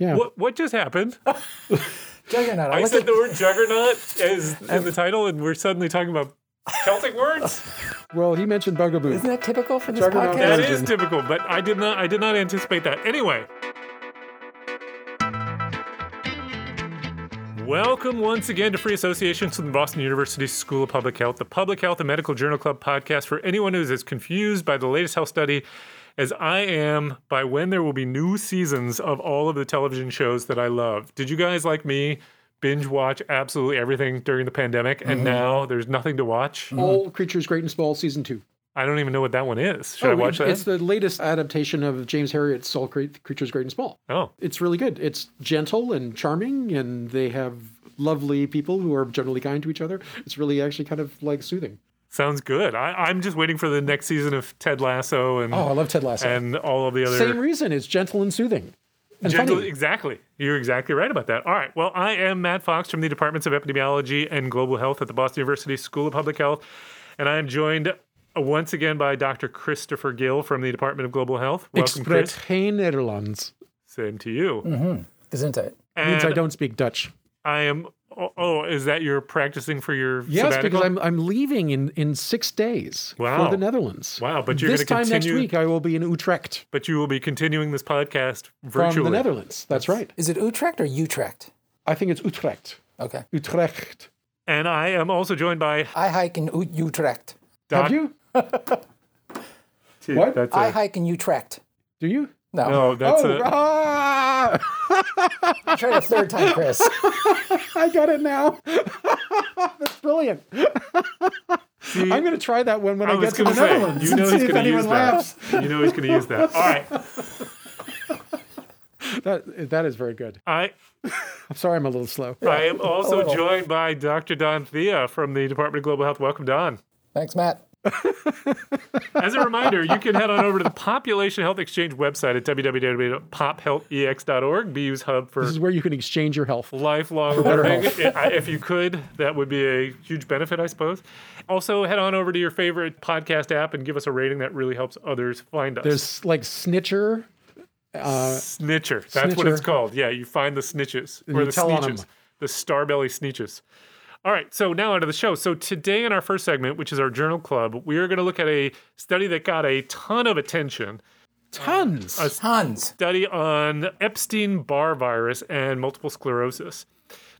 Yeah. What just happened? Juggernaut. I said the word juggernaut in the title, and we're suddenly talking about Celtic words? Well, he mentioned bugaboo. Isn't that typical for this podcast? That is typical, but I did not anticipate that. Anyway. Welcome once again to Free Associations from the Boston University School of Public Health, the Public Health and Medical Journal Club podcast for anyone who is as confused by the latest health study as I am by when there will be new seasons of all of the television shows that I love. Did you guys, like me, binge watch absolutely everything during the pandemic, and now there's nothing to watch? All Creatures Great and Small, Season 2. I don't even know what that one is. Should I watch that? It's the latest adaptation of James Herriot's All Creatures Great and Small. Oh. It's really good. It's gentle and charming, and they have lovely people who are generally kind to each other. It's really actually kind of like soothing. Sounds good. I'm just waiting for the next season of Ted Lasso. And I love Ted Lasso. And all of the other... Same reason. It's gentle and soothing. Generally, exactly. You're exactly right about that. All right. Well, I am Matt Fox from the Departments of Epidemiology and Global Health at the Boston University School of Public Health, and I am joined once again by Dr. Christopher Gill from the Department of Global Health. Welcome, Chris. Hey, Netherlands. Same to you. Gesundheit. Means I don't speak Dutch. I am. Oh, is that you're practicing for your sabbatical? Yes, because I'm leaving in 6 days for the Netherlands. Wow, but you're going to continue. This time next week I will be in Utrecht. But you will be continuing this podcast virtually. From the Netherlands, that's right. Is it Utrecht or Utrecht? I think it's Utrecht. Okay. Utrecht. And I am also joined by... I hike in Utrecht. Have you? Dude, what? I hike in Utrecht. Do you? No. No, that's I tried a third time, Chris. I got it now. That's brilliant. See, I'm going to try that one when I get to the Netherlands. You know he's going to use that. You know he's going to use that. All right. That is very good. I'm sorry I'm a little slow. I am also joined by Dr. Don Thea from the Department of Global Health. Welcome, Don. Thanks, Matt. As a reminder, you can head on over to the Population Health Exchange website at www.pophealthex.org, BU's hub for... This is where you can exchange your health. Lifelong learning. If you could, that would be a huge benefit, I suppose. Also, head on over to your favorite podcast app and give us a rating. That really helps others find us. There's like Snitcher. Snitcher. That's what it's called. Yeah, you find the snitches. Or the sneeches. The Starbelly sneeches. All right, so now onto the show. So today in our first segment, which is our journal club, we are going to look at a study that got a ton of attention. Tons. Study on Epstein-Barr virus and multiple sclerosis.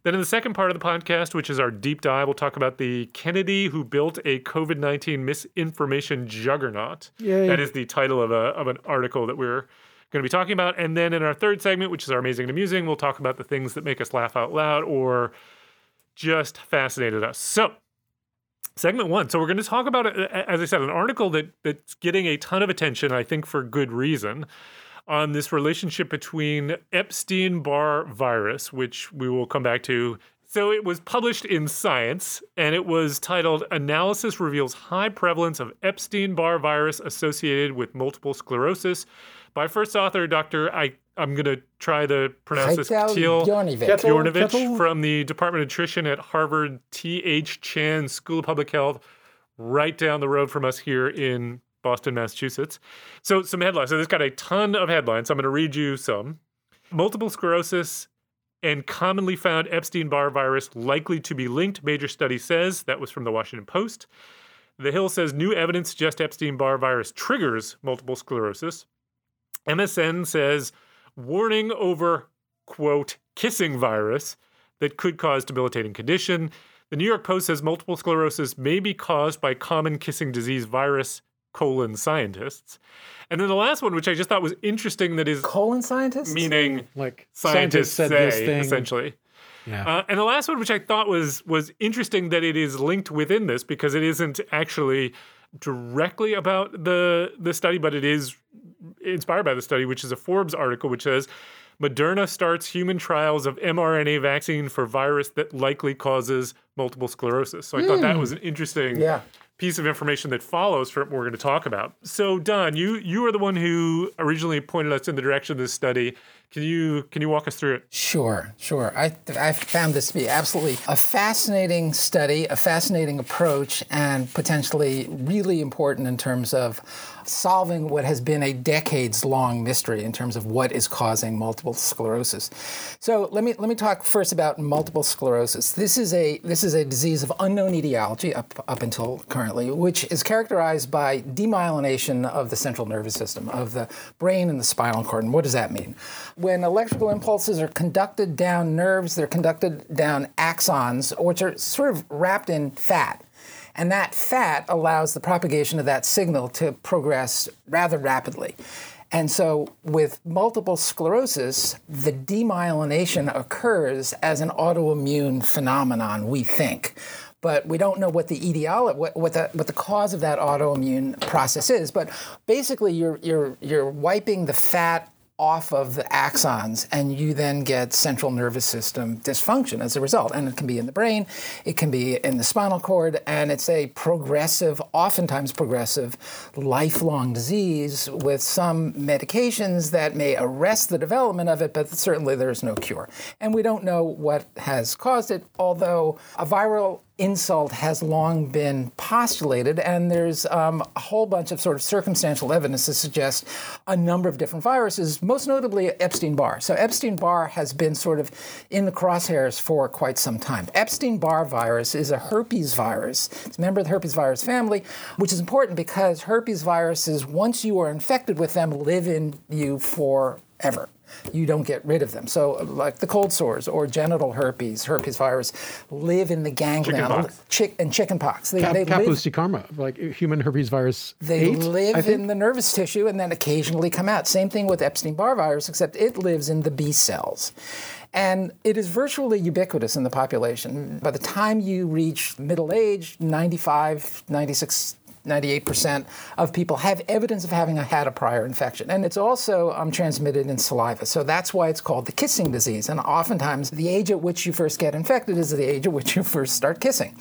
Then in the second part of the podcast, which is our deep dive, we'll talk about the Kennedy who built a COVID-19 misinformation juggernaut. Yay. That is the title of an article that we're going to be talking about. And then in our third segment, which is our amazing and amusing, we'll talk about the things that make us laugh out loud or... just fascinated us. So, segment one. So we're going to talk about, as I said, an article that's getting a ton of attention, I think for good reason, on this relationship between Epstein-Barr virus, which we will come back to. So it was published in Science, and it was titled, Analysis Reveals High Prevalence of Epstein-Barr Virus Associated with Multiple Sclerosis, by first author, Dr. I'm going to try to pronounce this. Bjornevik from the Department of Nutrition at Harvard T.H. Chan School of Public Health, right down the road from us here in Boston, Massachusetts. So some headlines. So this got a ton of headlines. So I'm going to read you some. Multiple sclerosis and commonly found Epstein-Barr virus likely to be linked, major study says. That was from the Washington Post. The Hill says new evidence suggests Epstein-Barr virus triggers multiple sclerosis. MSN says... warning over, quote, kissing virus that could cause debilitating condition. The New York Post says multiple sclerosis may be caused by common kissing disease virus, colon scientists. And then the last one, which I just thought was interesting, that is... colon scientists? Meaning like scientists said say, this thing. Essentially. Yeah. And the last one, which I thought was interesting, that it is linked within this because it isn't actually directly about the study, but it is... inspired by the study, which is a Forbes article, which says Moderna starts human trials of mRNA vaccine for virus that likely causes multiple sclerosis. So I thought that was an interesting piece of information that follows from what we're going to talk about. So Don, you are the one who originally pointed us in the direction of this study. Can you walk us through it? Sure. I found this to be absolutely a fascinating study, a fascinating approach, and potentially really important in terms of solving what has been a decades-long mystery in terms of what is causing multiple sclerosis. So let me talk first about multiple sclerosis. This is a disease of unknown etiology up until currently, which is characterized by demyelination of the central nervous system, of the brain and the spinal cord. And what does that mean? When electrical impulses are conducted down nerves, they're conducted down axons, which are sort of wrapped in fat. And that fat allows the propagation of that signal to progress rather rapidly. And so with multiple sclerosis, the demyelination occurs as an autoimmune phenomenon, we think. But we don't know what the etiology, what the cause of that autoimmune process is. But basically you're wiping the fat off of the axons, and you then get central nervous system dysfunction as a result. And it can be in the brain, it can be in the spinal cord, and it's a progressive, oftentimes progressive, lifelong disease with some medications that may arrest the development of it, but certainly there is no cure. And we don't know what has caused it, although a viral insult has long been postulated, and there's a whole bunch of sort of circumstantial evidence to suggest a number of different viruses, most notably Epstein-Barr. So Epstein-Barr has been sort of in the crosshairs for quite some time. Epstein-Barr virus is a herpes virus. It's a member of the herpes virus family, which is important because herpes viruses, once you are infected with them, live in you forever. You don't get rid of them. So like the cold sores or genital herpes, herpes virus, live in the ganglia. Chickenpox. They Kaposi-Karma, like human herpes virus. They live in the nervous tissue and then occasionally come out. Same thing with Epstein-Barr virus, except it lives in the B cells. And it is virtually ubiquitous in the population. By the time you reach middle age, 95, 96, 98% of people have evidence of having had a prior infection. And it's also transmitted in saliva. So that's why it's called the kissing disease. And oftentimes, the age at which you first get infected is the age at which you first start kissing.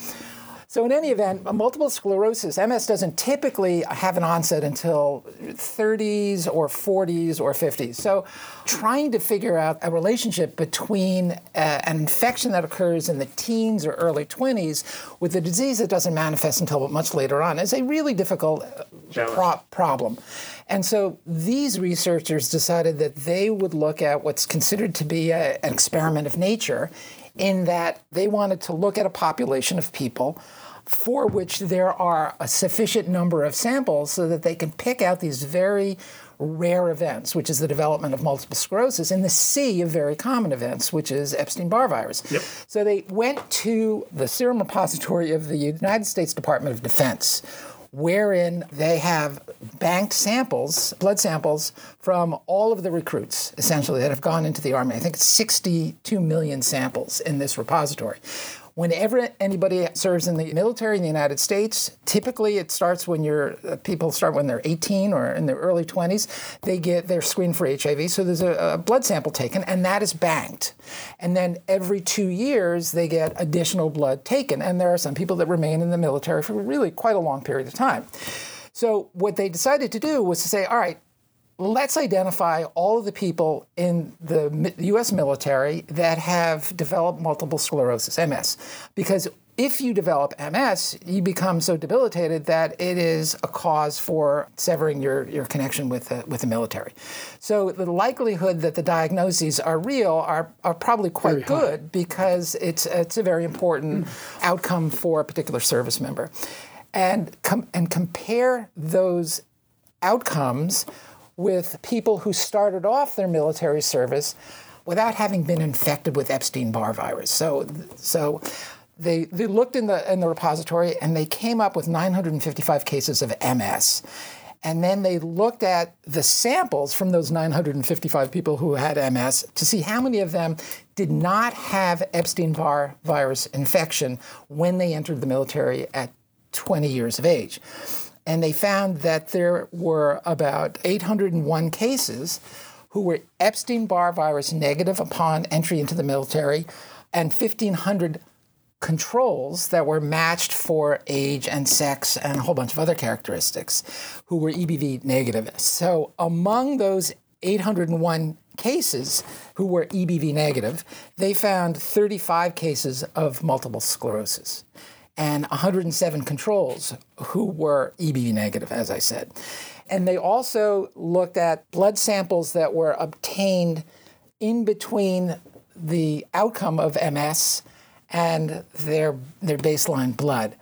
So in any event, multiple sclerosis, MS doesn't typically have an onset until 30s or 40s or 50s. So trying to figure out a relationship between an infection that occurs in the teens or early 20s with a disease that doesn't manifest until much later on is a really difficult problem. And so these researchers decided that they would look at what's considered to be an experiment of nature, in that they wanted to look at a population of people for which there are a sufficient number of samples so that they can pick out these very rare events, which is the development of multiple sclerosis, in the sea of very common events, which is Epstein-Barr virus. Yep. So they went to the serum repository of the United States Department of Defense, wherein they have banked samples, blood samples, from all of the recruits, essentially, that have gone into the Army. I think it's 62 million samples in this repository. Whenever anybody serves in the military in the United States, typically it starts when people start when they're 18 or in their early 20s. They're screened for HIV, so there's a blood sample taken, and that is banked. And then every 2 years, they get additional blood taken. And there are some people that remain in the military for really quite a long period of time. So what they decided to do was to say, all right, let's identify all of the people in the U.S. military that have developed multiple sclerosis, MS, because if you develop MS, you become so debilitated that it is a cause for severing your connection with the military. So the likelihood that the diagnoses are real are probably quite good because it's a very important outcome for a particular service member. And compare those outcomes with people who started off their military service without having been infected with Epstein-Barr virus. So they looked in the repository and they came up with 955 cases of MS. And then they looked at the samples from those 955 people who had MS to see how many of them did not have Epstein-Barr virus infection when they entered the military at 20 years of age. And they found that there were about 801 cases who were Epstein-Barr virus negative upon entry into the military, and 1,500 controls that were matched for age and sex and a whole bunch of other characteristics who were EBV negative. So among those 801 cases who were EBV negative, they found 35 cases of multiple sclerosis and 107 controls who were EBV negative, as I said. And they also looked at blood samples that were obtained in between the outcome of MS and their baseline blood.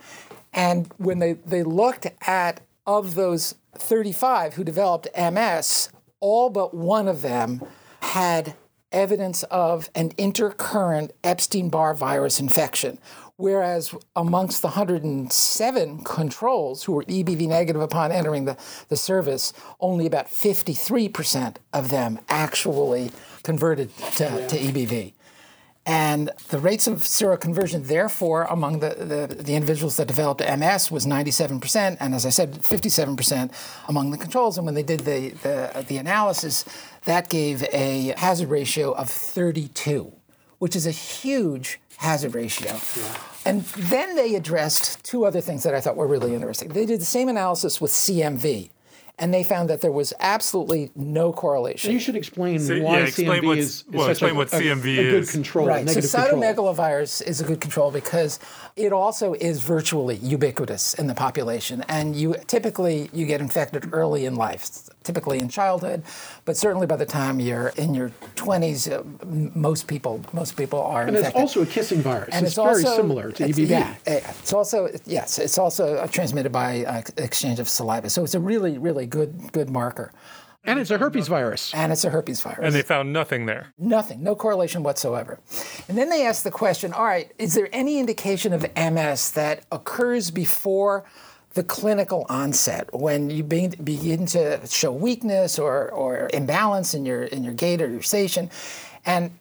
And when they looked at, of those 35 who developed MS, all but one of them had evidence of an intercurrent Epstein-Barr virus infection, whereas amongst the 107 controls who were EBV negative upon entering the service, only about 53% of them actually converted to EBV. And the rates of seroconversion, therefore, among the individuals that developed MS was 97%, and as I said, 57% among the controls. And when they did the analysis, that gave a hazard ratio of 32, which is a huge hazard ratio. Yeah. And then they addressed two other things that I thought were really interesting. They did the same analysis with CMV. And they found that there was absolutely no correlation. You should explain why CMV is such a good control. Right. So cytomegalovirus is a good control because it also is virtually ubiquitous in the population. And you typically get infected early in life, typically in childhood, but certainly by the time you're in your 20s, most people are infected. And it's also a kissing virus. And it's very similar to EBV. Yeah, it's also transmitted by exchange of saliva. So it's a really good marker. And it's a herpes virus. And they found nothing there. Nothing, no correlation whatsoever. And then they asked the question, all right, is there any indication of MS that occurs before the clinical onset, when you begin to show weakness or imbalance in your gait or your station? And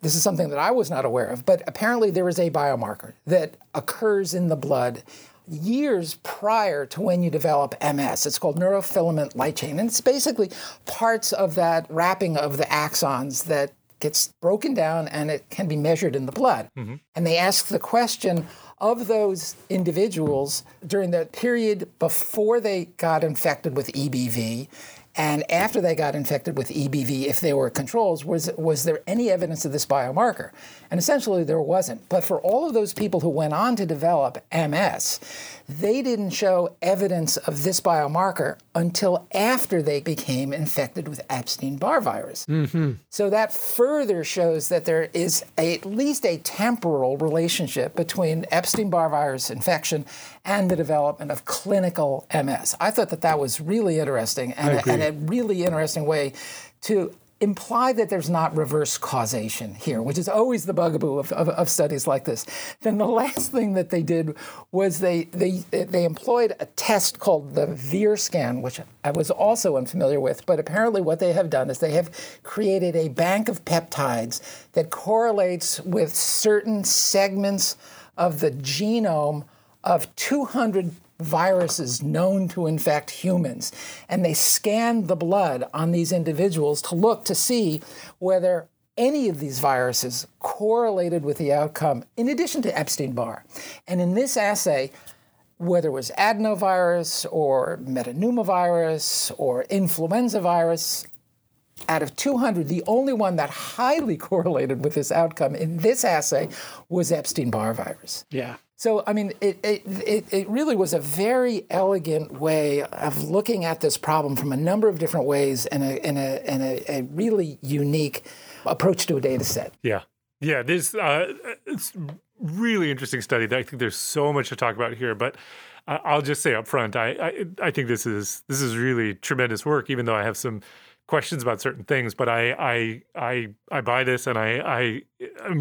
this is something that I was not aware of, but apparently there is a biomarker that occurs in the blood years prior to when you develop MS. It's called neurofilament light chain, and it's basically parts of that wrapping of the axons that gets broken down, and it can be measured in the blood. Mm-hmm. And they ask the question, of those individuals during the period before they got infected with EBV and after they got infected with EBV, if they were controls, was there any evidence of this biomarker? And essentially there wasn't. But for all of those people who went on to develop MS, they didn't show evidence of this biomarker until after they became infected with Epstein-Barr virus. Mm-hmm. So that further shows that there is at least a temporal relationship between Epstein-Barr virus infection and the development of clinical MS. I thought that was really interesting, and a really interesting way to imply that there's not reverse causation here, which is always the bugaboo of studies like this. Then the last thing that they did was they employed a test called the VirScan, which I was also unfamiliar with, but apparently what they have done is they have created a bank of peptides that correlates with certain segments of the genome of 200 viruses known to infect humans. And they scanned the blood on these individuals to look to see whether any of these viruses correlated with the outcome, in addition to Epstein-Barr. And in this assay, whether it was adenovirus or metapneumovirus or influenza virus, out of 200, the only one that highly correlated with this outcome in this assay was Epstein-Barr virus. Yeah. So, I mean, it really was a very elegant way of looking at this problem from a number of different ways, and a really unique approach to a data set. Yeah. Yeah, it's really interesting study. I think there's so much to talk about here, but I'll just say up front, I think this is really tremendous work, even though I have some questions about certain things, but I buy this, and I'm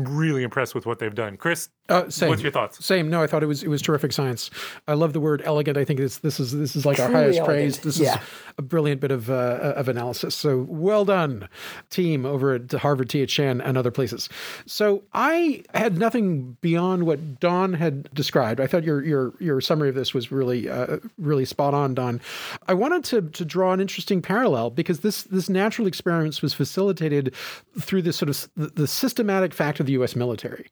really impressed with what they've done. Chris, what's your thoughts? Same. No, I thought it was terrific science. I love the word elegant. I think this is like truly our highest elegant praise. This is a brilliant bit of analysis. So well done, team over at Harvard T.H. Chan and other places. So I had nothing beyond what Don had described. I thought your summary of this was really spot on, Don. I wanted to draw an interesting parallel because this natural experiments was facilitated through this sort of the systematic systematic fact of the U.S. military.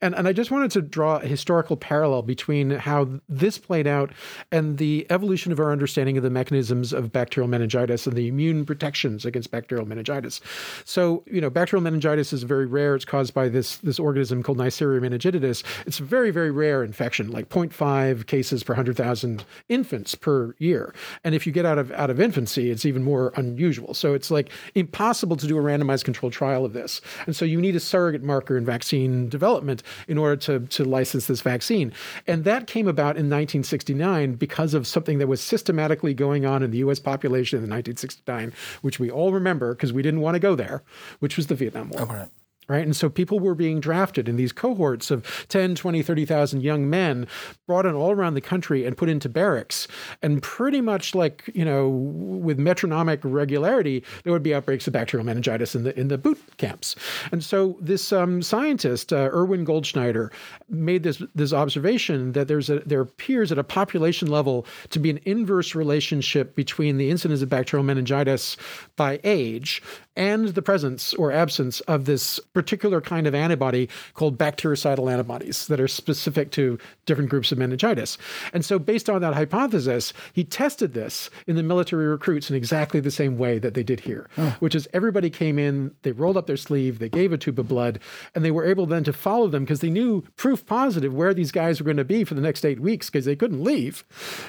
And I just wanted to draw a historical parallel between how this played out and the evolution of our understanding of the mechanisms of bacterial meningitis and the immune protections against bacterial meningitis. So, you know, bacterial meningitis is very rare. It's caused by this organism called Neisseria meningitidis. It's a very, very rare infection, like 0.5 cases per 100,000 infants per year. And if you get out of infancy, it's even more unusual. So it's like impossible to do a randomized controlled trial of this. And so you need a surrogate marker in vaccine development in order to license this vaccine. And that came about in 1969 because of something that was systematically going on in the U.S. population in 1969, which we all remember because we didn't want to go there, which was the Vietnam War. Okay. Right. And so people were being drafted in these cohorts of 10, 20, 30,000 young men brought in all around the country and put into barracks. And pretty much like, you know, with metronomic regularity, there would be outbreaks of bacterial meningitis in the boot camps. And so this scientist, Erwin Goldschneider, made this observation that there appears at a population level to be an inverse relationship between the incidence of bacterial meningitis by age and the presence or absence of this particular kind of antibody called bactericidal antibodies that are specific to different groups of meningitis. And so based on that hypothesis, he tested this in the military recruits in exactly the same way that they did here, which is everybody came in, they rolled up their sleeve, they gave a tube of blood, and they were able then to follow them because they knew proof positive where these guys were going to be for the next 8 weeks because they couldn't leave,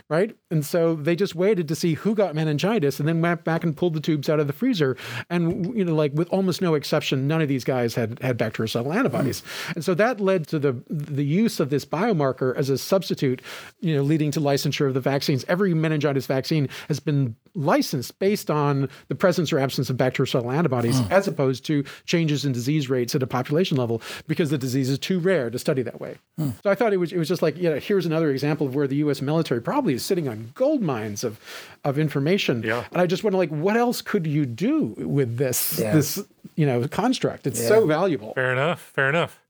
right? And so they just waited to see who got meningitis and then went back and pulled the tubes out of the freezer. And, you know, like with almost no exception, none of these guys had bactericidal antibodies. And so that led to the use of this biomarker as a substitute, you know, leading to licensure of the vaccines. Every meningitis vaccine has been licensed based on the presence or absence of bactericidal antibodies as opposed to changes in disease rates at a population level because the disease is too rare to study that way. So I thought it was just like, you know, here's another example of where the U.S. military probably is sitting on gold mines of information. Yeah. And I just wonder, like, what else could you do with this, this, you know, construct? It's so valuable. Fair enough.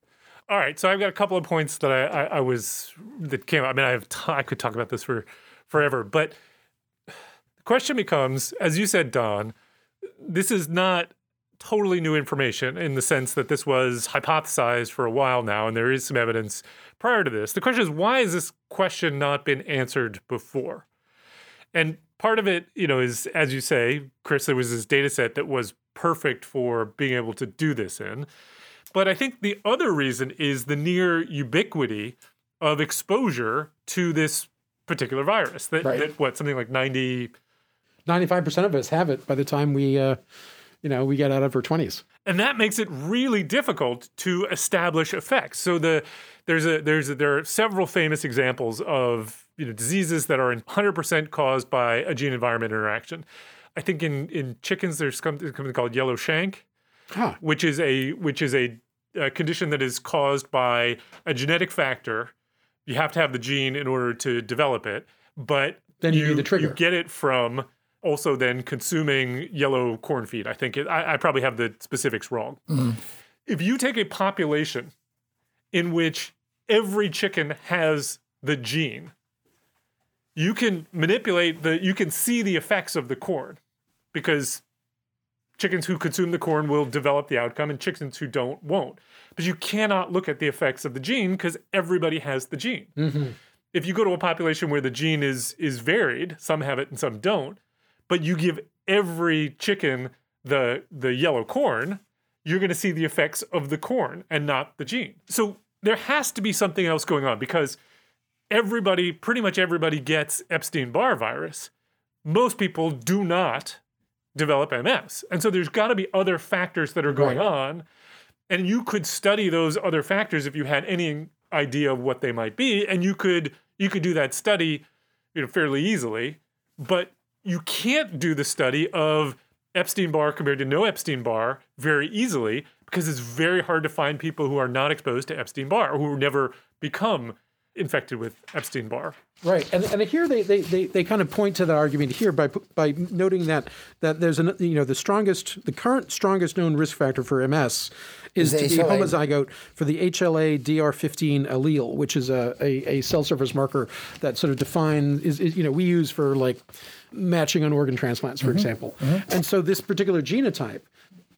All right. So I've got a couple of points that I came up. I mean, I could talk about this for forever, but the question becomes, as you said, Don, this is not totally new information in the sense that this was hypothesized for a while now, and there is some evidence prior to this. The question is, why has this question not been answered before? And part of it, you know, is, as you say, Chris, there was this data set that was perfect for being able to do this in. But I think the other reason is the near ubiquity of exposure to this particular virus. That something like 95% of us have it by the time we get out of our 20s. And that makes it really difficult to establish effects. So there are several famous examples of, you know, diseases that are 100% caused by a gene-environment interaction. I think in chickens there's something called yellow shank, which is a condition that is caused by a genetic factor. You have to have the gene in order to develop it, but then you need the trigger. You get it from also then consuming yellow corn feed. I think I probably have the specifics wrong. Mm. If you take a population in which every chicken has the gene, you can manipulate you can see the effects of the corn because chickens who consume the corn will develop the outcome and chickens who don't won't. But you cannot look at the effects of the gene because everybody has the gene. Mm-hmm. If you go to a population where the gene is varied, some have it and some don't, but you give every chicken the yellow corn, you're going to see the effects of the corn and not the gene. So there has to be something else going on because pretty much everybody gets Epstein-Barr virus. Most people do not develop MS. And so there's got to be other factors that are going on. And you could study those other factors if you had any idea of what they might be. And you could do that study, you know, fairly easily. But you can't do the study of Epstein-Barr compared to no Epstein-Barr very easily because it's very hard to find people who are not exposed to Epstein-Barr or who never become infected with Epstein-Barr. Right. And here they kind of point to that argument here by noting that there's an, you know, the current strongest known risk factor for MS is to be homozygote for the HLA-DR15 allele, which is a cell surface marker that sort of we use for like matching on organ transplants, for example. And so this particular genotype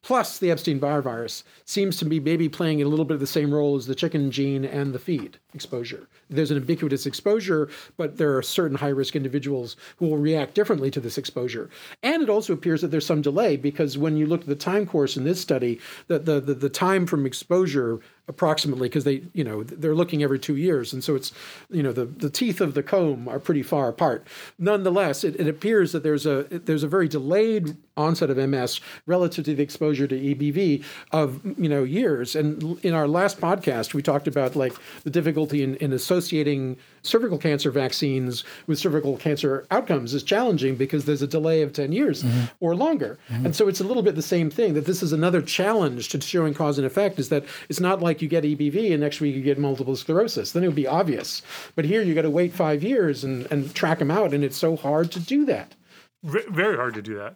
Plus, the Epstein-Barr virus seems to be maybe playing a little bit of the same role as the chicken gene and the feed exposure. There's an ubiquitous exposure, but there are certain high-risk individuals who will react differently to this exposure. And it also appears that there's some delay, because when you look at the time course in this study, the time from exposure approximately, because they, you know, they're looking every 2 years. And so it's, you know, the teeth of the comb are pretty far apart. Nonetheless, it appears that there's a very delayed onset of MS relative to the exposure to EBV of, you know, years. And in our last podcast, we talked about like the difficulty in associating cervical cancer vaccines with cervical cancer outcomes is challenging because there's a delay of 10 years mm-hmm. or longer. Mm-hmm. And so it's a little bit the same thing, that this is another challenge to showing cause and effect, is that it's not like you get EBV and next week you get multiple sclerosis. Then it would be obvious. But here you got to wait 5 years and track them out. And it's so hard to do that. Very hard to do that.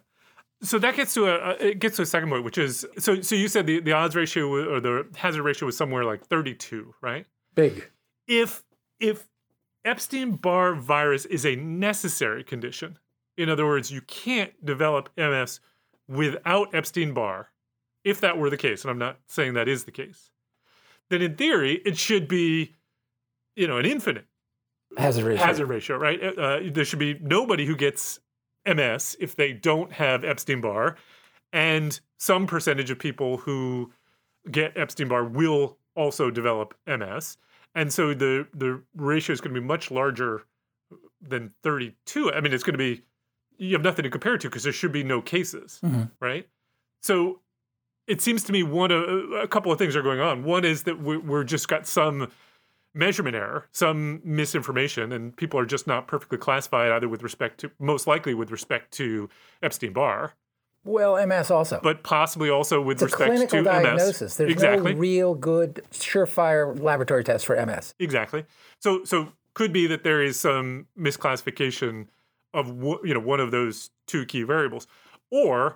So that gets to a second point, which is, so you said the odds ratio or the hazard ratio was somewhere like 32, right? Big. If Epstein-Barr virus is a necessary condition, in other words, you can't develop MS without Epstein-Barr, if that were the case, and I'm not saying that is the case, then in theory, it should be, you know, an infinite hazard ratio, right? There should be nobody who gets MS if they don't have Epstein-Barr, and some percentage of people who get Epstein-Barr will also develop MS. And so the ratio is going to be much larger than 32. I mean, it's going to be, you have nothing to compare it to because there should be no cases, mm-hmm. right? So it seems to me a couple of things are going on. One is that we're just got some measurement error, some misinformation, and people are just not perfectly classified either with respect to, most likely with respect to Epstein-Barr. Well, MS also. But possibly also with respect to MS. It's a clinical diagnosis. There's no real good surefire laboratory test for MS. Exactly. So could be that there is some misclassification of one of those two key variables. Or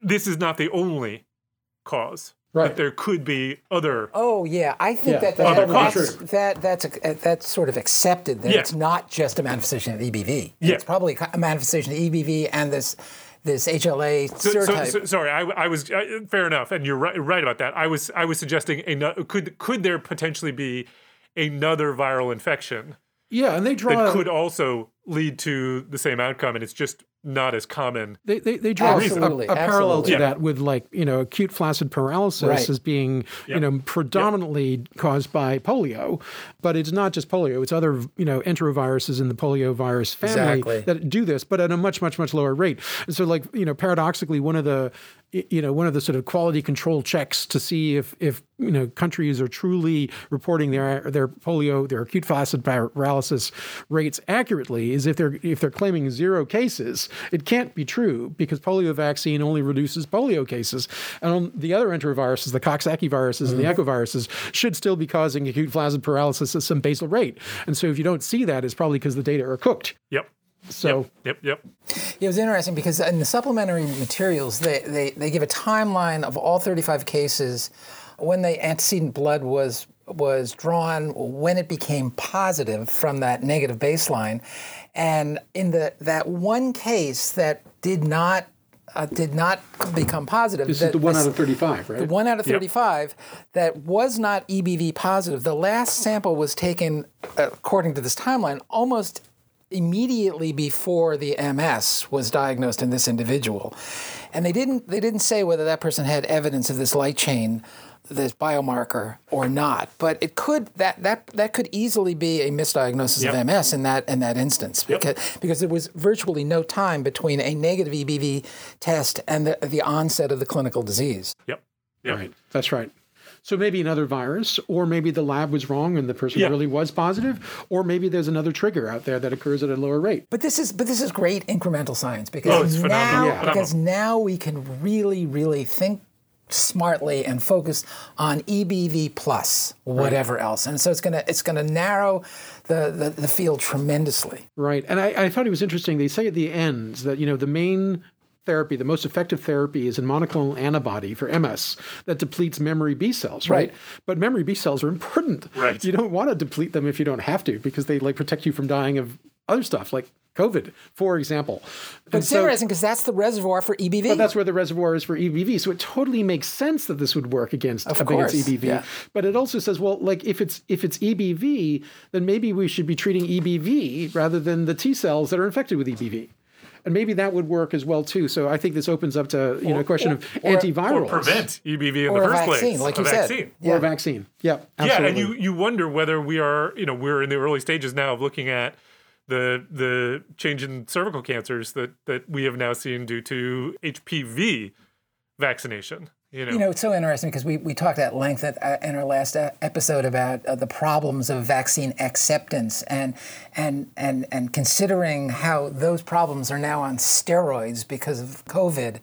this is not the only cause. Right. That there could be other. Oh yeah, I think that's sort of accepted that it's not just a manifestation of EBV. Yeah. It's probably a manifestation of EBV and this HLA serotype. Sorry, I was fair enough, and you're right about that. I was suggesting could there potentially be another viral infection? Yeah, and they draw that could also lead to the same outcome, and it's just not as common. They draw a parallel to that with acute flaccid paralysis as being predominantly caused by polio, but it's not just polio; it's other enteroviruses in the poliovirus family that do this, but at a much much much lower rate. And so, paradoxically, one of the sort of quality control checks to see if countries are truly reporting their acute flaccid paralysis rates accurately is if they're claiming zero cases. It can't be true because polio vaccine only reduces polio cases, and the other enteroviruses, the Coxsackie viruses mm-hmm. and the echoviruses, should still be causing acute flaccid paralysis at some basal rate. And so if you don't see that, it's probably because the data are cooked. Yep. So yep. It was interesting because in the supplementary materials, they give a timeline of all 35 cases, when the antecedent blood was drawn, when it became positive from that negative baseline, and in that one case that did not become positive. This is the one out of 35, right? The one out of 35 that was not EBV positive. The last sample was taken, according to this timeline, almost immediately before the MS was diagnosed in this individual, and they didn't say whether that person had evidence of this light chain, this biomarker, or not, but it could that could easily be a misdiagnosis of MS in that instance because there was virtually no time between a negative EBV test and the onset of the clinical disease. Yep. Right. That's right. So maybe another virus, or maybe the lab was wrong and the person really was positive, or maybe there's another trigger out there that occurs at a lower rate. But this is great incremental science because now we can really, really think smartly and focus on EBV plus whatever else. And so it's gonna narrow the field tremendously. Right. And I thought it was interesting. They say at the end that, the main therapy, the most effective therapy, is a monoclonal antibody for MS that depletes memory B cells, right? But memory B cells are important. Right. You don't want to deplete them if you don't have to, because they protect you from dying of other stuff like COVID, for example. But it's interesting because that's the reservoir for EBV. But that's where the reservoir is for EBV. So it totally makes sense that this would work against EBV. Yeah. But it also says, well, like if it's EBV, then maybe we should be treating EBV rather than the T cells that are infected with EBV. And maybe that would work as well, too. So I think this opens up to a question of antivirals. Or prevent EBV in the first place. Or vaccine, like you said. Or a vaccine. Yeah, absolutely. Yeah, and you wonder whether we are, we're in the early stages now of looking at the change in cervical cancers that we have now seen due to HPV vaccination. It's so interesting because we talked at length in our last episode about the problems of vaccine acceptance and considering how those problems are now on steroids because of COVID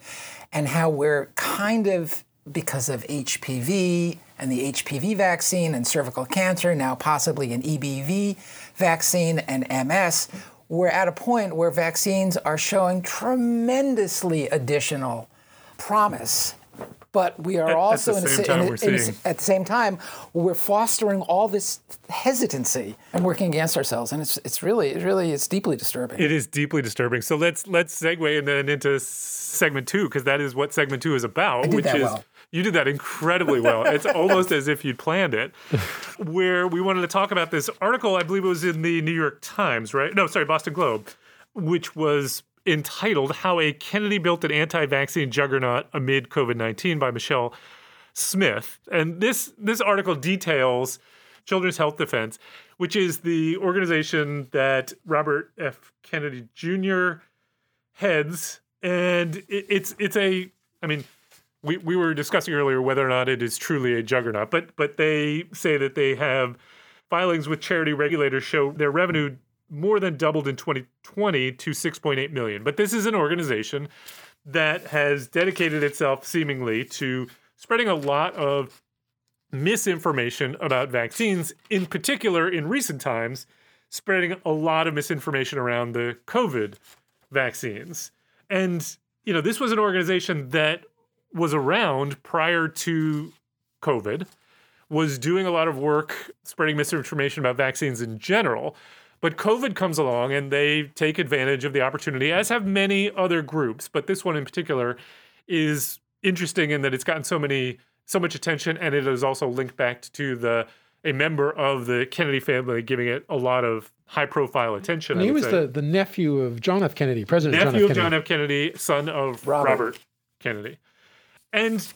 and how we're kind of, because of HPV and the HPV vaccine and cervical cancer, now possibly an EBV vaccine and MS, we're at a point where vaccines are showing tremendously additional promise. But we are also at the same time we're fostering all this hesitancy and working against ourselves, and it's deeply disturbing. It is deeply disturbing. So let's segue and then into segment two, because that is what segment two is about. You did that incredibly well. It's almost as if you planned it. Where we wanted to talk about this article, I believe it was in the New York Times, right? No, sorry, Boston Globe, which was entitled How a Kennedy Built an Anti-Vaccine Juggernaut Amid COVID-19 by Michelle Smith. And this article details Children's Health Defense, which is the organization that Robert F. Kennedy Jr. heads. And we were discussing earlier whether or not it is truly a juggernaut, but they say that they have filings with charity regulators show their revenue more than doubled in 2020 to $6.8 million. But this is an organization that has dedicated itself seemingly to spreading a lot of misinformation about vaccines, in particular in recent times, spreading a lot of misinformation around the COVID vaccines. And, this was an organization that was around prior to COVID, was doing a lot of work spreading misinformation about vaccines in general. But COVID comes along and they take advantage of the opportunity, as have many other groups. But this one in particular is interesting in that it's gotten so much attention, and it is also linked back to a member of the Kennedy family giving it a lot of high-profile attention. And he was the nephew of John F. Kennedy, President John F. Kennedy. Nephew of John F. Kennedy, son of Robert Kennedy. And,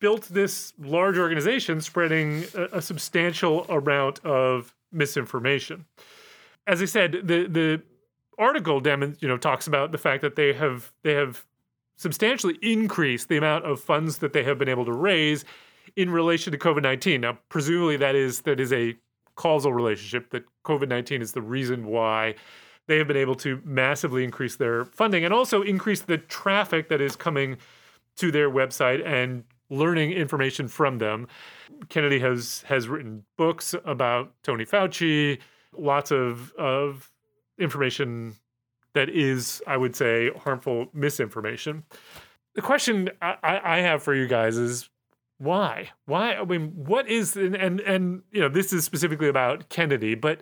built this large organization spreading a substantial amount of misinformation. As I said, the article talks about the fact that they have substantially increased the amount of funds that they have been able to raise in relation to COVID-19. Now, presumably that is a causal relationship, that COVID-19 is the reason why they have been able to massively increase their funding and also increase the traffic that is coming to their website and learning information from them. Kennedy has written books about Tony Fauci, lots of information that is, I would say, harmful misinformation. The question I have for you guys is why? Why? I mean, what is, and this is specifically about Kennedy, but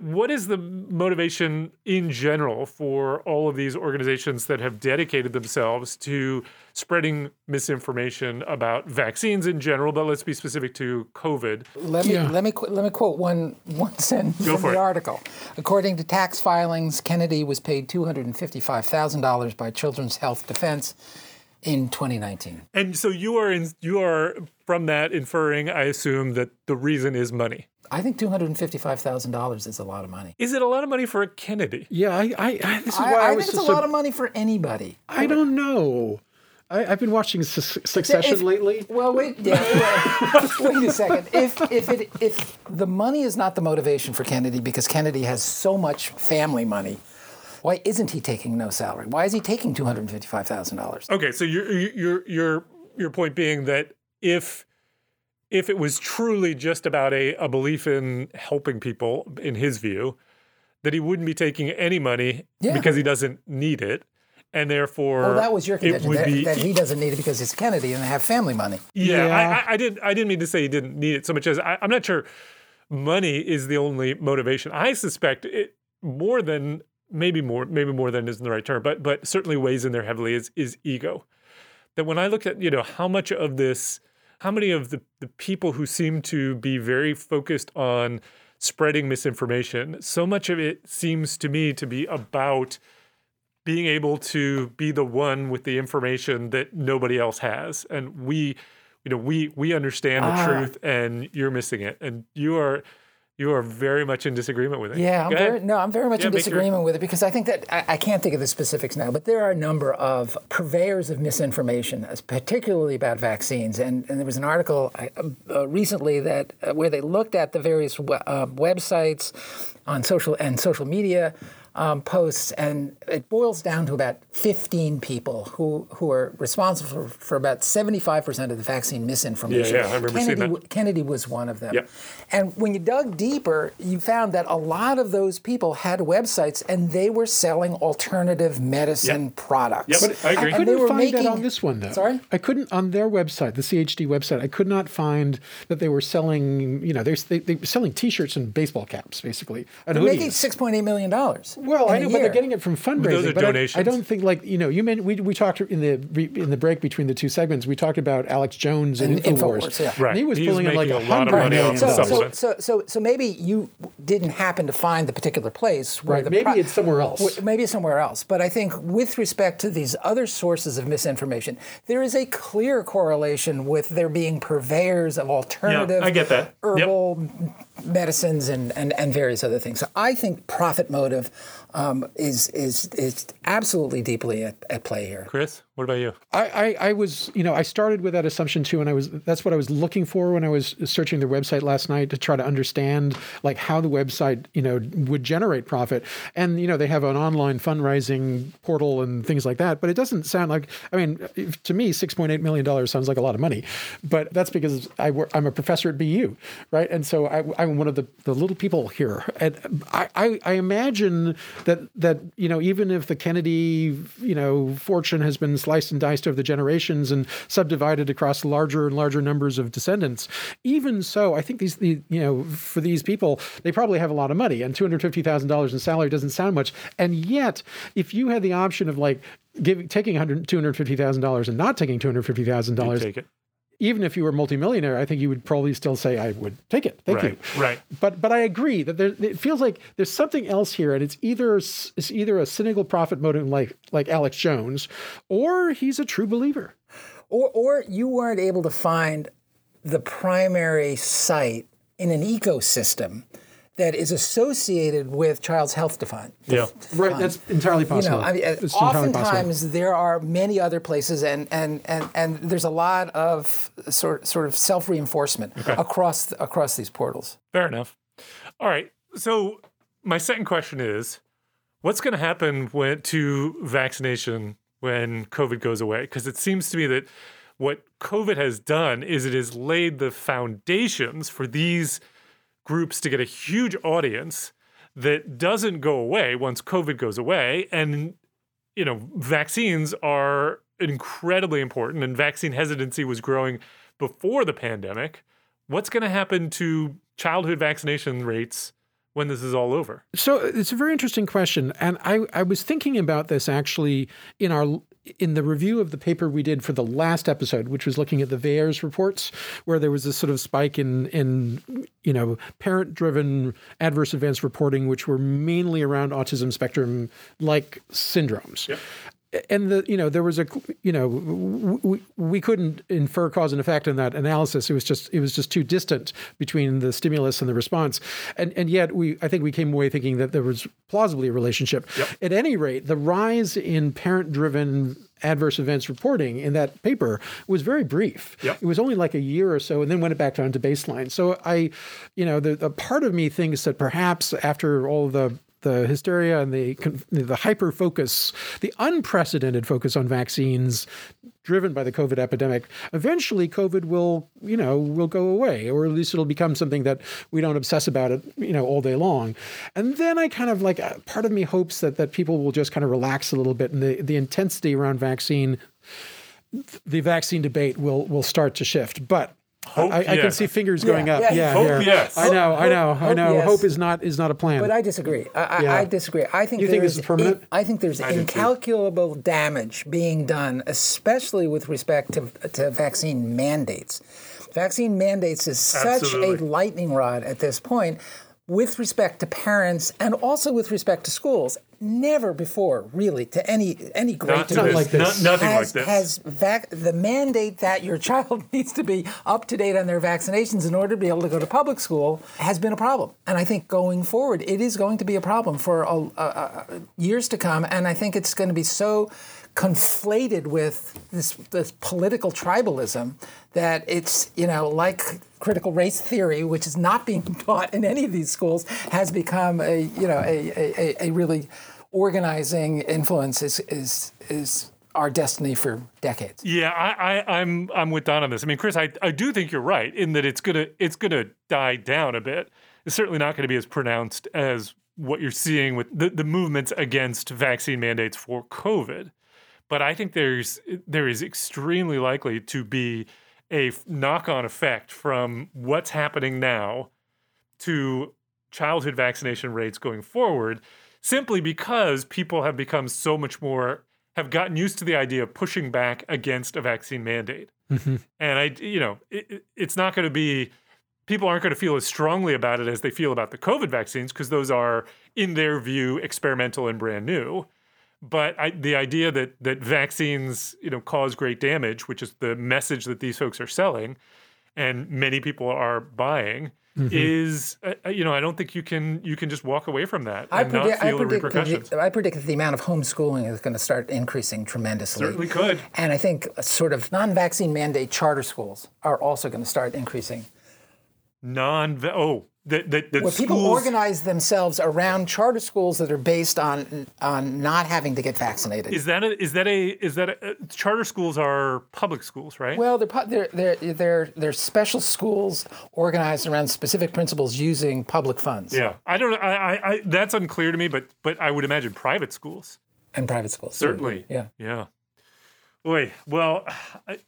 what is the motivation in general for all of these organizations that have dedicated themselves to spreading misinformation about vaccines in general? But let's be specific to COVID. Let me quote one sentence from the article. According to tax filings, Kennedy was paid $255,000 by Children's Health Defense in 2019. And so you are from that inferring, I assume, that the reason is money. I think $255,000 is a lot of money. Is it a lot of money for a Kennedy? Yeah, I think it's a lot of money for anybody. I don't know. I've been watching Succession lately. Well, wait. Yeah, wait a second. If the money is not the motivation for Kennedy, because Kennedy has so much family money, why isn't he taking no salary? Why is he taking $255,000? Okay, so your point being that if it was truly just about a belief in helping people, in his view, that he wouldn't be taking any money because he doesn't need it, and therefore that was your condition, that he doesn't need it because it's Kennedy and they have family money. Yeah. I didn't mean to say he didn't need it so much as I'm not sure money is the only motivation. I suspect it more than maybe more than isn't the right term, but certainly weighs in there heavily is ego. That when I look at, how much of this, how many of the people who seem to be very focused on spreading misinformation, so much of it seems to me to be about being able to be the one with the information that nobody else has. And we understand the truth and you're missing it. And you are very much in disagreement with it. Yeah, I'm very much in disagreement with it, because I think that, I can't think of the specifics now, but there are a number of purveyors of misinformation, particularly about vaccines. And there was an article recently that where they looked at the various websites on social media posts, and it boils down to about 15 people who are responsible for about 75% of the vaccine misinformation. Yeah, I remember seeing that. Kennedy was one of them. Yeah. And when you dug deeper, you found that a lot of those people had websites, and they were selling alternative medicine products. Yeah, but I agree. I couldn't find that on this one, though. Sorry? I couldn't, on their website, the CHD website, I could not find that they were selling, they were selling T-shirts and baseball caps, basically. They're making $6.8 million. Well, I know, but they're getting it from fundraising. But those are donations. I don't think, we talked in the break between the two segments. We talked about Alex Jones and InfoWars. Yeah. Right. And he was pulling in like a lot of money on the supplements. So maybe you didn't happen to find the particular place where maybe it's somewhere else. Maybe it's somewhere else. But I think with respect to these other sources of misinformation, there is a clear correlation with there being purveyors of alternative herbal medicines and various other things. So I think profit motive is absolutely deeply at play here. Chris, what about you? I was, I started with that assumption too, and that's what I was looking for when I was searching their website last night to try to understand how the website, would generate profit. And, they have an online fundraising portal and things like that, but it doesn't sound like, to me, $6.8 million sounds like a lot of money, but that's because I'm a professor at BU, right? And so I'm one of the little people here. And I imagine that even if the Kennedy fortune has been sliced and diced over the generations and subdivided across larger and larger numbers of descendants, even so, I think for these people, they probably have a lot of money, and $250,000 in salary doesn't sound much. And yet, if you had the option of taking $250,000 and not taking $250,000, take it. Even if you were a multimillionaire, I think you would probably still say, I would take it. Thank you. Right. But I agree that it feels like there's something else here, and it's either a cynical profit motive like Alex Jones, or he's a true believer. Or you weren't able to find the primary site in an ecosystem that is associated with Child's Health Defense. Yeah, right. That's entirely possible. Oftentimes there are many other places, and there's a lot of sort of self-reinforcement across these portals. Fair enough. All right. So my second question is, what's going to happen to vaccination when COVID goes away? Because it seems to me that what COVID has done is it has laid the foundations for these groups to get a huge audience that doesn't go away once COVID goes away. And, vaccines are incredibly important, and vaccine hesitancy was growing before the pandemic. What's going to happen to childhood vaccination rates when this is all over? So it's a very interesting question. And I was thinking about this actually in the review of the paper we did for the last episode, which was looking at the VAERS reports, where there was this sort of spike in parent-driven adverse events reporting, which were mainly around autism spectrum-like syndromes. Yep. And there was we couldn't infer cause and effect in that analysis. It was just too distant between the stimulus and the response, and yet I think we came away thinking that there was plausibly a relationship. Yep. At any rate, the rise in parent-driven adverse events reporting in that paper was very brief. Yep. It was only a year or so, and then went back down to baseline. So the part of me thinks that perhaps after all the hysteria and the hyper-focus, the unprecedented focus on vaccines driven by the COVID epidemic, eventually COVID will go away, or at least it'll become something that we don't obsess about it, all day long. And then I kind of part of me hopes that people will just kind of relax a little bit, and the intensity around the vaccine debate will start to shift. But Hope, I can see fingers going up. Yeah. Hope, here. Yes. I know. Yes. Hope is not a plan. But I disagree. I disagree. I think this is permanent. I think there's incalculable damage being done, especially with respect to vaccine mandates. Vaccine mandates is such a lightning rod at this point, with respect to parents and also with respect to schools. Never before, really, to any great degree, the mandate that your child needs to be up to date on their vaccinations in order to be able to go to public school has been a problem. And I think going forward, it is going to be a problem for years to come. And I think it's going to be so conflated with this political tribalism that it's, like critical race theory, which is not being taught in any of these schools, has become a really organizing influence is our destiny for decades. Yeah, I'm with Don on this. I mean, Chris, I do think you're right in that it's gonna die down a bit. It's certainly not going to be as pronounced as what you're seeing with the movements against vaccine mandates for COVID. But I think there is extremely likely to be a knock-on effect from what's happening now to childhood vaccination rates going forward, simply because people have become so much more, have gotten used to the idea of pushing back against a vaccine mandate. Mm-hmm. And it's not going to be, people aren't going to feel as strongly about it as they feel about the COVID vaccines, because those are, in their view, experimental and brand new. But the idea that vaccines, cause great damage, which is the message that these folks are selling, and many people are buying, mm-hmm. is I don't think you can just walk away from that and not feel the repercussions. I predict that the amount of homeschooling is going to start increasing tremendously. Certainly could. And I think sort of non-vaccine mandate charter schools are also going to start increasing. Well, people organize themselves around charter schools that are based on not having to get vaccinated. Charter schools are public schools, right? Well, they're special schools organized around specific principles using public funds. Yeah, I don't know. I that's unclear to me, but I would imagine private schools certainly. Yeah. Oy, well,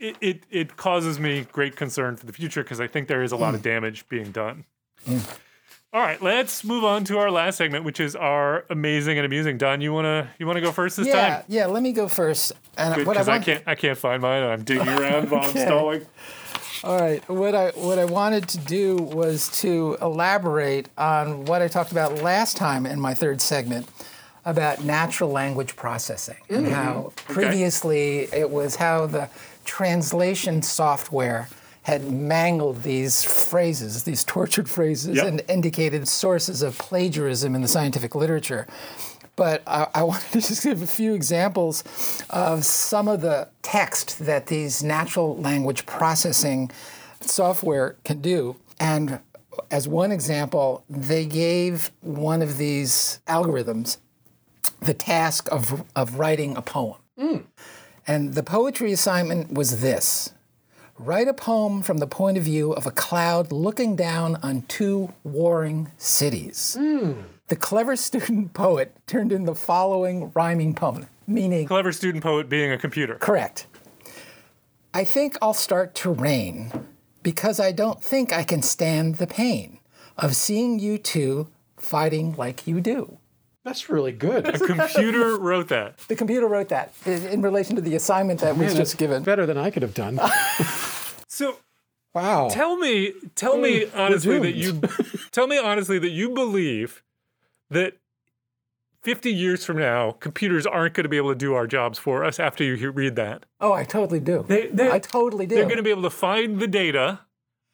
it causes me great concern for the future, because I think there is a lot of damage being done. Mm. All right, let's move on to our last segment, which is our amazing and amusing. Don, you wanna go first this time? Yeah, let me go first. Because I can't find mine. I'm digging around while I'm stalling. All right. What I wanted to do was to elaborate on what I talked about last time in my third segment about natural language processing, mm-hmm. and how previously it was how the translation software had mangled these phrases, these tortured phrases, and indicated sources of plagiarism in the scientific literature. But I wanted to just give a few examples of some of the text that these natural language processing software can do. And as one example, they gave one of these algorithms the task of writing a poem. Mm. And the poetry assignment was this. Write a poem from the point of view of a cloud looking down on two warring cities. Mm. The clever student poet turned in the following rhyming poem, meaning... Clever student poet being a computer. Correct. I think I'll start to rain because I don't think I can stand the pain of seeing you two fighting like you do. That's really good. The computer wrote that. The computer wrote that in relation to the assignment that was just given. Better than I could have done. So, wow. Tell me honestly that you believe that 50 years from now, computers aren't going to be able to do our jobs for us after you read that. Oh, I totally do. I totally do. They're going to be able to find the data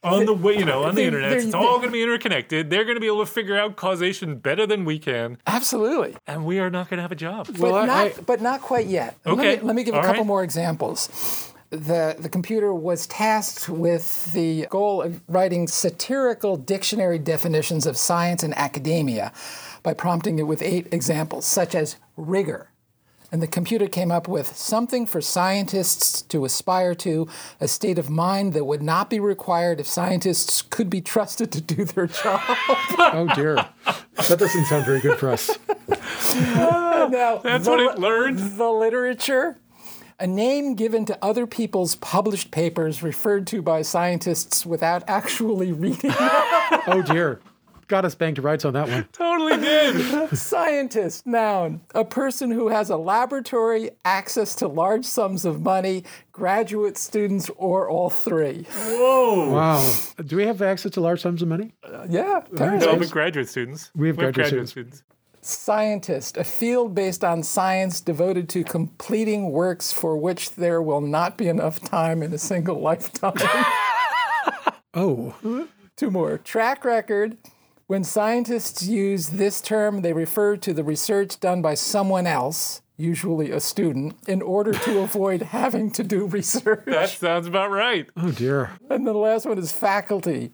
on the way, on the internet. It's all going to be interconnected. They're going to be able to figure out causation better than we can. Absolutely. And we are not going to have a job. But not quite yet. Okay. Let me give a couple more examples. The computer was tasked with the goal of writing satirical dictionary definitions of science and academia by prompting it with 8 examples, such as rigor. And the computer came up with something for scientists to aspire to, a state of mind that would not be required if scientists could be trusted to do their job. Oh, dear. That doesn't sound very good for us. That's what it learned. The literature a name given to other people's published papers referred to by scientists without actually reading them. Oh, dear. Got us banged to rights on that one. Totally did. Scientist, noun, a person who has a laboratory, access to large sums of money, graduate students, or all three. Whoa. Wow. Do we have access to large sums of money? Yeah. Apparently. No, but graduate students. We have graduate students. Scientist, a field based on science devoted to completing works for which there will not be enough time in a single lifetime. Oh. Two more. Track record. When scientists use this term, they refer to the research done by someone else, usually a student, in order to avoid having to do research. That sounds about right. Oh, dear. And then the last one is faculty.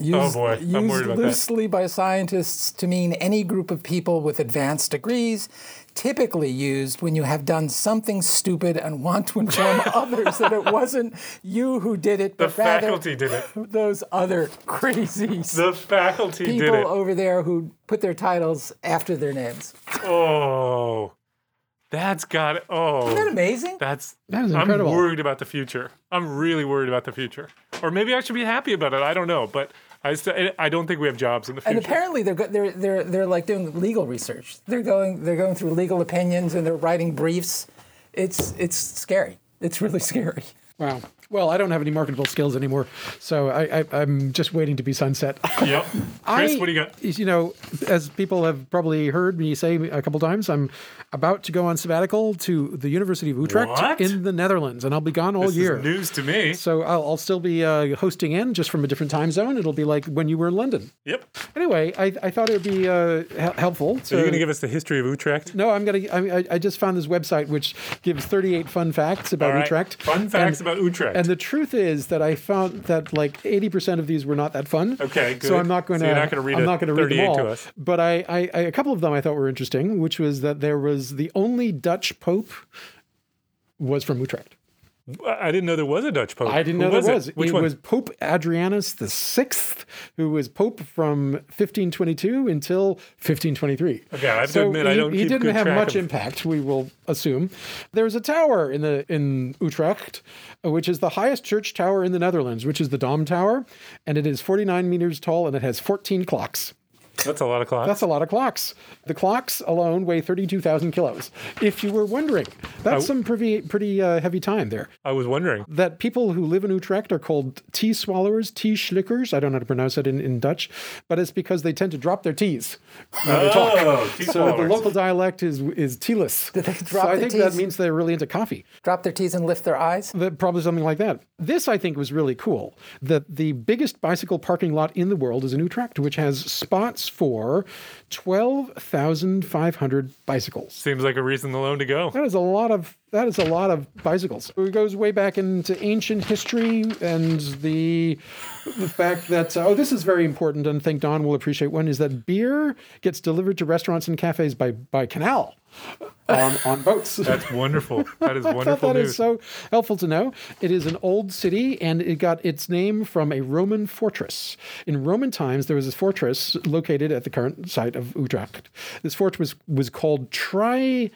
Used, oh, boy. I'm worried about that. Used loosely by scientists to mean any group of people with advanced degrees, typically used when you have done something stupid and want to inform others that it wasn't you who did it, but rather faculty did it. Those other crazies. The faculty did it. People over there who put their titles after their names. Oh, that's got it. Oh, isn't that amazing? That is incredible. I'm worried about the future. I'm really worried about the future. Or maybe I should be happy about it. I don't know, but. I don't think we have jobs in the future. And apparently they're like doing legal research. They're going through legal opinions and they're writing briefs. It's scary. It's really scary. Wow. Well, I don't have any marketable skills anymore, so I'm just waiting to be sunset. Yep. Chris, what do you got? You know, as people have probably heard me say a couple times, I'm about to go on sabbatical to the University of Utrecht in the Netherlands, and I'll be gone all year. This is news to me. So I'll still be hosting in just from a different time zone. It'll be like when you were in London. Yep. Anyway, I thought it would be helpful. So you're going to give us the history of Utrecht? No, I just found this website which gives 38 fun facts about Utrecht. Fun facts about Utrecht. And the truth is that I found that like 80% of these were not that fun. Okay, good. So I'm not going to read them all. To us. But a couple of them I thought were interesting, which was that there was the only Dutch pope was from Utrecht. I didn't know there was a Dutch pope. I didn't know there was. Which one? It was Pope Adrianus the Sixth, who was pope from 1522 until 1523. Okay, I have to admit I don't keep good track. He didn't have much impact, we will assume. There's a tower in Utrecht, which is the highest church tower in the Netherlands, which is the Dom Tower, and it is 49 meters tall and it has 14 clocks. That's a lot of clocks. The clocks alone weigh 32,000 kilos. If you were wondering, that's some pretty heavy time there. I was wondering. That people who live in Utrecht are called tea swallowers, tea schlickers. I don't know how to pronounce that in Dutch, but it's because they tend to drop their teas when they talk. Tea swallowers. So the local dialect is tealess. Did they drop so I think teas? That means they're really into coffee. Drop their teas and lift their eyes? Probably something like that. This, I think, was really cool, that the biggest bicycle parking lot in the world is in Utrecht, which has spots for 12,500 bicycles. Seems like a reason alone to go. That is a lot of bicycles. It goes way back into ancient history and the fact that, this is very important and I think Don will appreciate one, is that beer gets delivered to restaurants and cafes by canal on boats. That's wonderful. That is wonderful. I thought that news. Is so helpful to know. It is an old city and it got its name from a Roman fortress. In Roman times, there was this fortress located at the current site of Utrecht. This fortress was called Traiectum.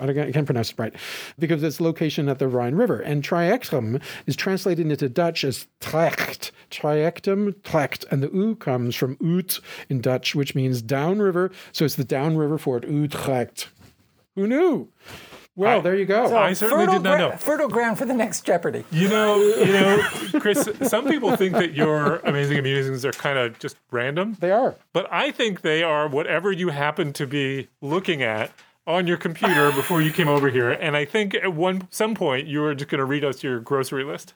I can't pronounce it right because it's location at the Rhine River. And Traiectum is translated into Dutch as Trecht. Traiectum, Trecht. And the U comes from Ut in Dutch, which means downriver. So it's the downriver fort, Utrecht. Who knew? Well, there you go. So I certainly did not know. Fertile ground for the next Jeopardy. You know, Chris, some people think that your amazing amusements are kind of just random. They are. But I think they are whatever you happen to be looking at on your computer before you came over here. And I think at some point you were just going to read us your grocery list.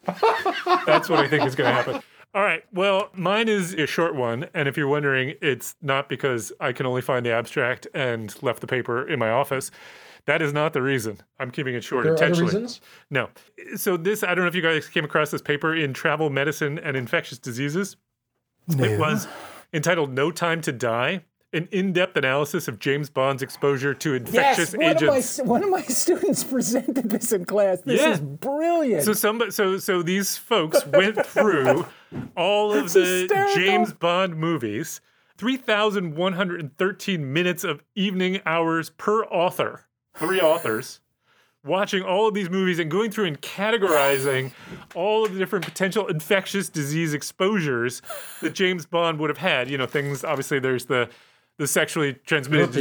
That's what I think is going to happen. All right. Well, mine is a short one. And if you're wondering, it's not because I can only find the abstract and left the paper in my office. That is not the reason. I'm keeping it short intentionally. Are there other reasons? No. So this, I don't know if you guys came across this paper in Travel Medicine and Infectious Diseases. No. It was entitled No Time to Die, an in-depth analysis of James Bond's exposure to infectious agents. One of my students presented this in class. This is brilliant. So these folks went through all of the James Bond movies 3,113 minutes of evening hours per author, three authors, watching all of these movies and going through and categorizing all of the different potential infectious disease exposures that James Bond would have had. You know, things, obviously, there's the sexually transmitted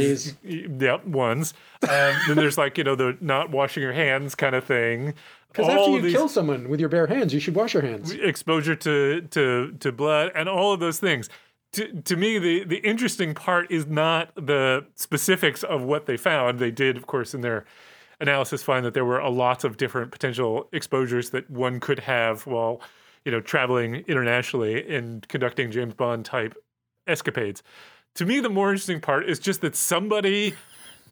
ones. Then there's like, you know, the not washing your hands kind of thing. Because after you kill someone with your bare hands, you should wash your hands. Exposure to blood and all of those things. To me, the interesting part is not the specifics of what they found. They did, of course, in their analysis find that there were a lot of different potential exposures that one could have while, you know, traveling internationally and conducting James Bond-type escapades. To me, the more interesting part is just that somebody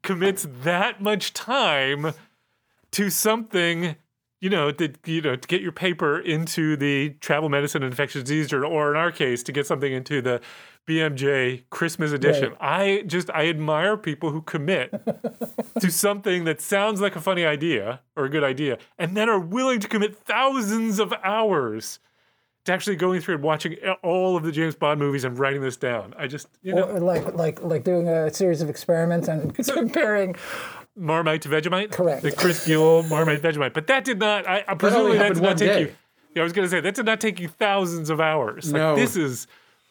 commits that much time to something, to get your paper into the Travel Medicine and Infectious Diseases Journal, or in our case, to get something into the BMJ Christmas edition. Right. I admire people who commit to something that sounds like a funny idea or a good idea, and then are willing to commit thousands of hours to actually going through and watching all of the James Bond movies and writing this down. I just, Like doing a series of experiments and comparing Marmite to Vegemite? Correct. The Chris Buell Marmite Vegemite. But that did not, I presumably that did not take you. Yeah, I was going to say, that did not take you thousands of hours. No. Like, this is...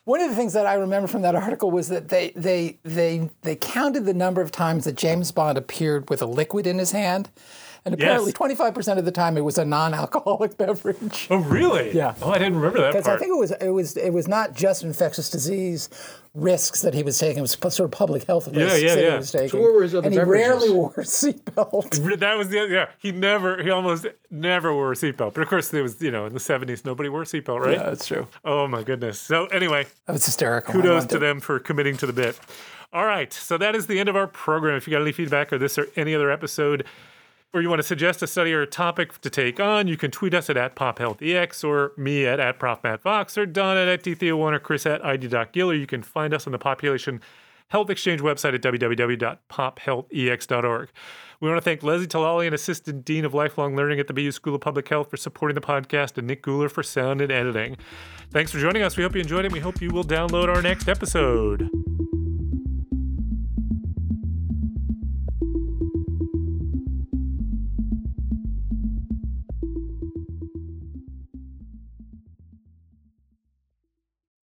One of the things that I remember from that article was that they counted the number of times that James Bond appeared with a liquid in his hand. And apparently 25% of the time it was a non-alcoholic beverage. Oh, really? Yeah. Oh, I didn't remember that part. Because I think it was not just infectious disease risks that he was taking. It was sort of public health risks that he was taking. So what were his other beverages? And he rarely wore a seatbelt. That was he almost never wore a seatbelt. But of course, there was, in the 70s, nobody wore a seatbelt, right? Yeah, that's true. Oh, my goodness. So anyway. That was hysterical. Kudos to them for committing to the bit. All right. So that is the end of our program. If you got any feedback or this or any other episode, or you want to suggest a study or a topic to take on, you can tweet us at PopHealthEX, or me at ProfMattVox, or Don at DTheo1, or Chris at ID.Gill, or you can find us on the Population Health Exchange website at www.pophealthex.org. We want to thank Leslie Talali, an Assistant Dean of Lifelong Learning at the BU School of Public Health, for supporting the podcast, and Nick Guler for sound and editing. Thanks for joining us. We hope you enjoyed it, and we hope you will download our next episode.